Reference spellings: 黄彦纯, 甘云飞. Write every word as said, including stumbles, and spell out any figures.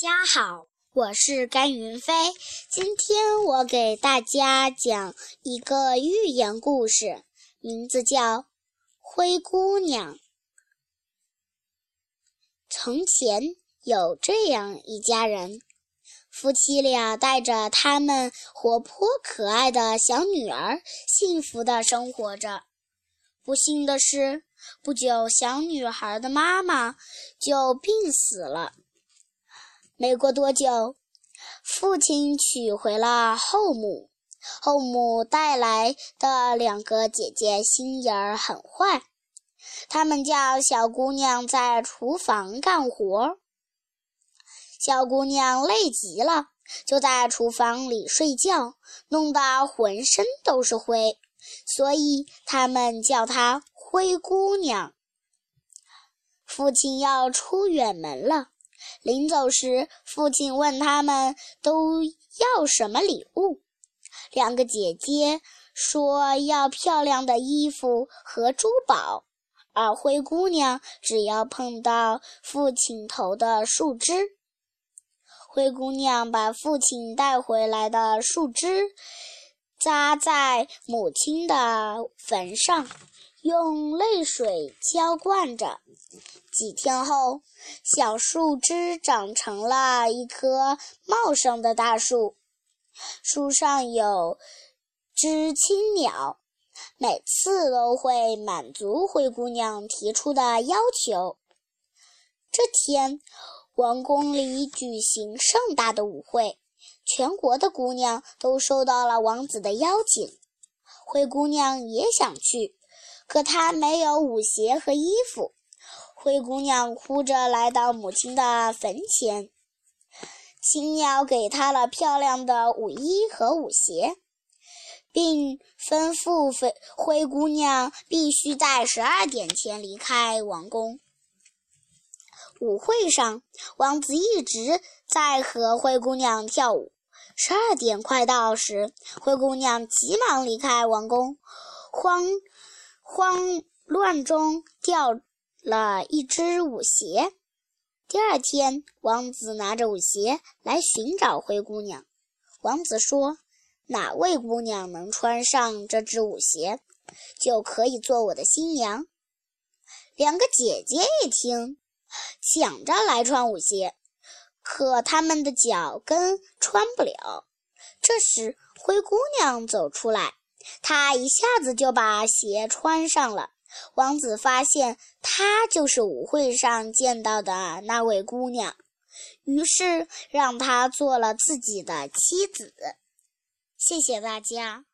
家好，我是甘云飞。今天我给大家讲一个寓言故事，名字叫《灰姑娘》。从前有这样一家人，夫妻俩带着他们活泼可爱的小女儿，幸福地生活着。不幸的是，不久小女孩的妈妈就病死了。没过多久，父亲娶回了后母，后母带来的两个姐姐心眼儿很坏，他们叫小姑娘在厨房干活。小姑娘累极了，就在厨房里睡觉，弄得浑身都是灰，所以他们叫她灰姑娘。父亲要出远门了，临走时，父亲问他们都要什么礼物。两个姐姐说要漂亮的衣服和珠宝，而灰姑娘只要碰到父亲头的树枝。灰姑娘把父亲带回来的树枝扎在母亲的坟上，用泪水浇灌着。几天后，小树枝长成了一棵茂盛的大树，树上有只青鸟，每次都会满足灰姑娘提出的要求。这天，王宫里举行盛大的舞会，全国的姑娘都收到了王子的邀请。灰姑娘也想去，可她没有舞鞋和衣服。灰姑娘哭着来到母亲的坟前，新娘给她了漂亮的舞衣和舞鞋，并吩咐灰姑娘必须在十二点前离开王宫。舞会上，王子一直在和灰姑娘跳舞。十二点快到时，灰姑娘急忙离开王宫，慌慌乱中掉了一只舞鞋。第二天，王子拿着舞鞋来寻找灰姑娘。王子说，哪位姑娘能穿上这只舞鞋，就可以做我的新娘。两个姐姐一听，想着来穿舞鞋，可她们的脚跟穿不了。这时，灰姑娘走出来，她一下子就把鞋穿上了。王子发现她就是舞会上见到的那位姑娘，于是让她做了自己的妻子。谢谢大家。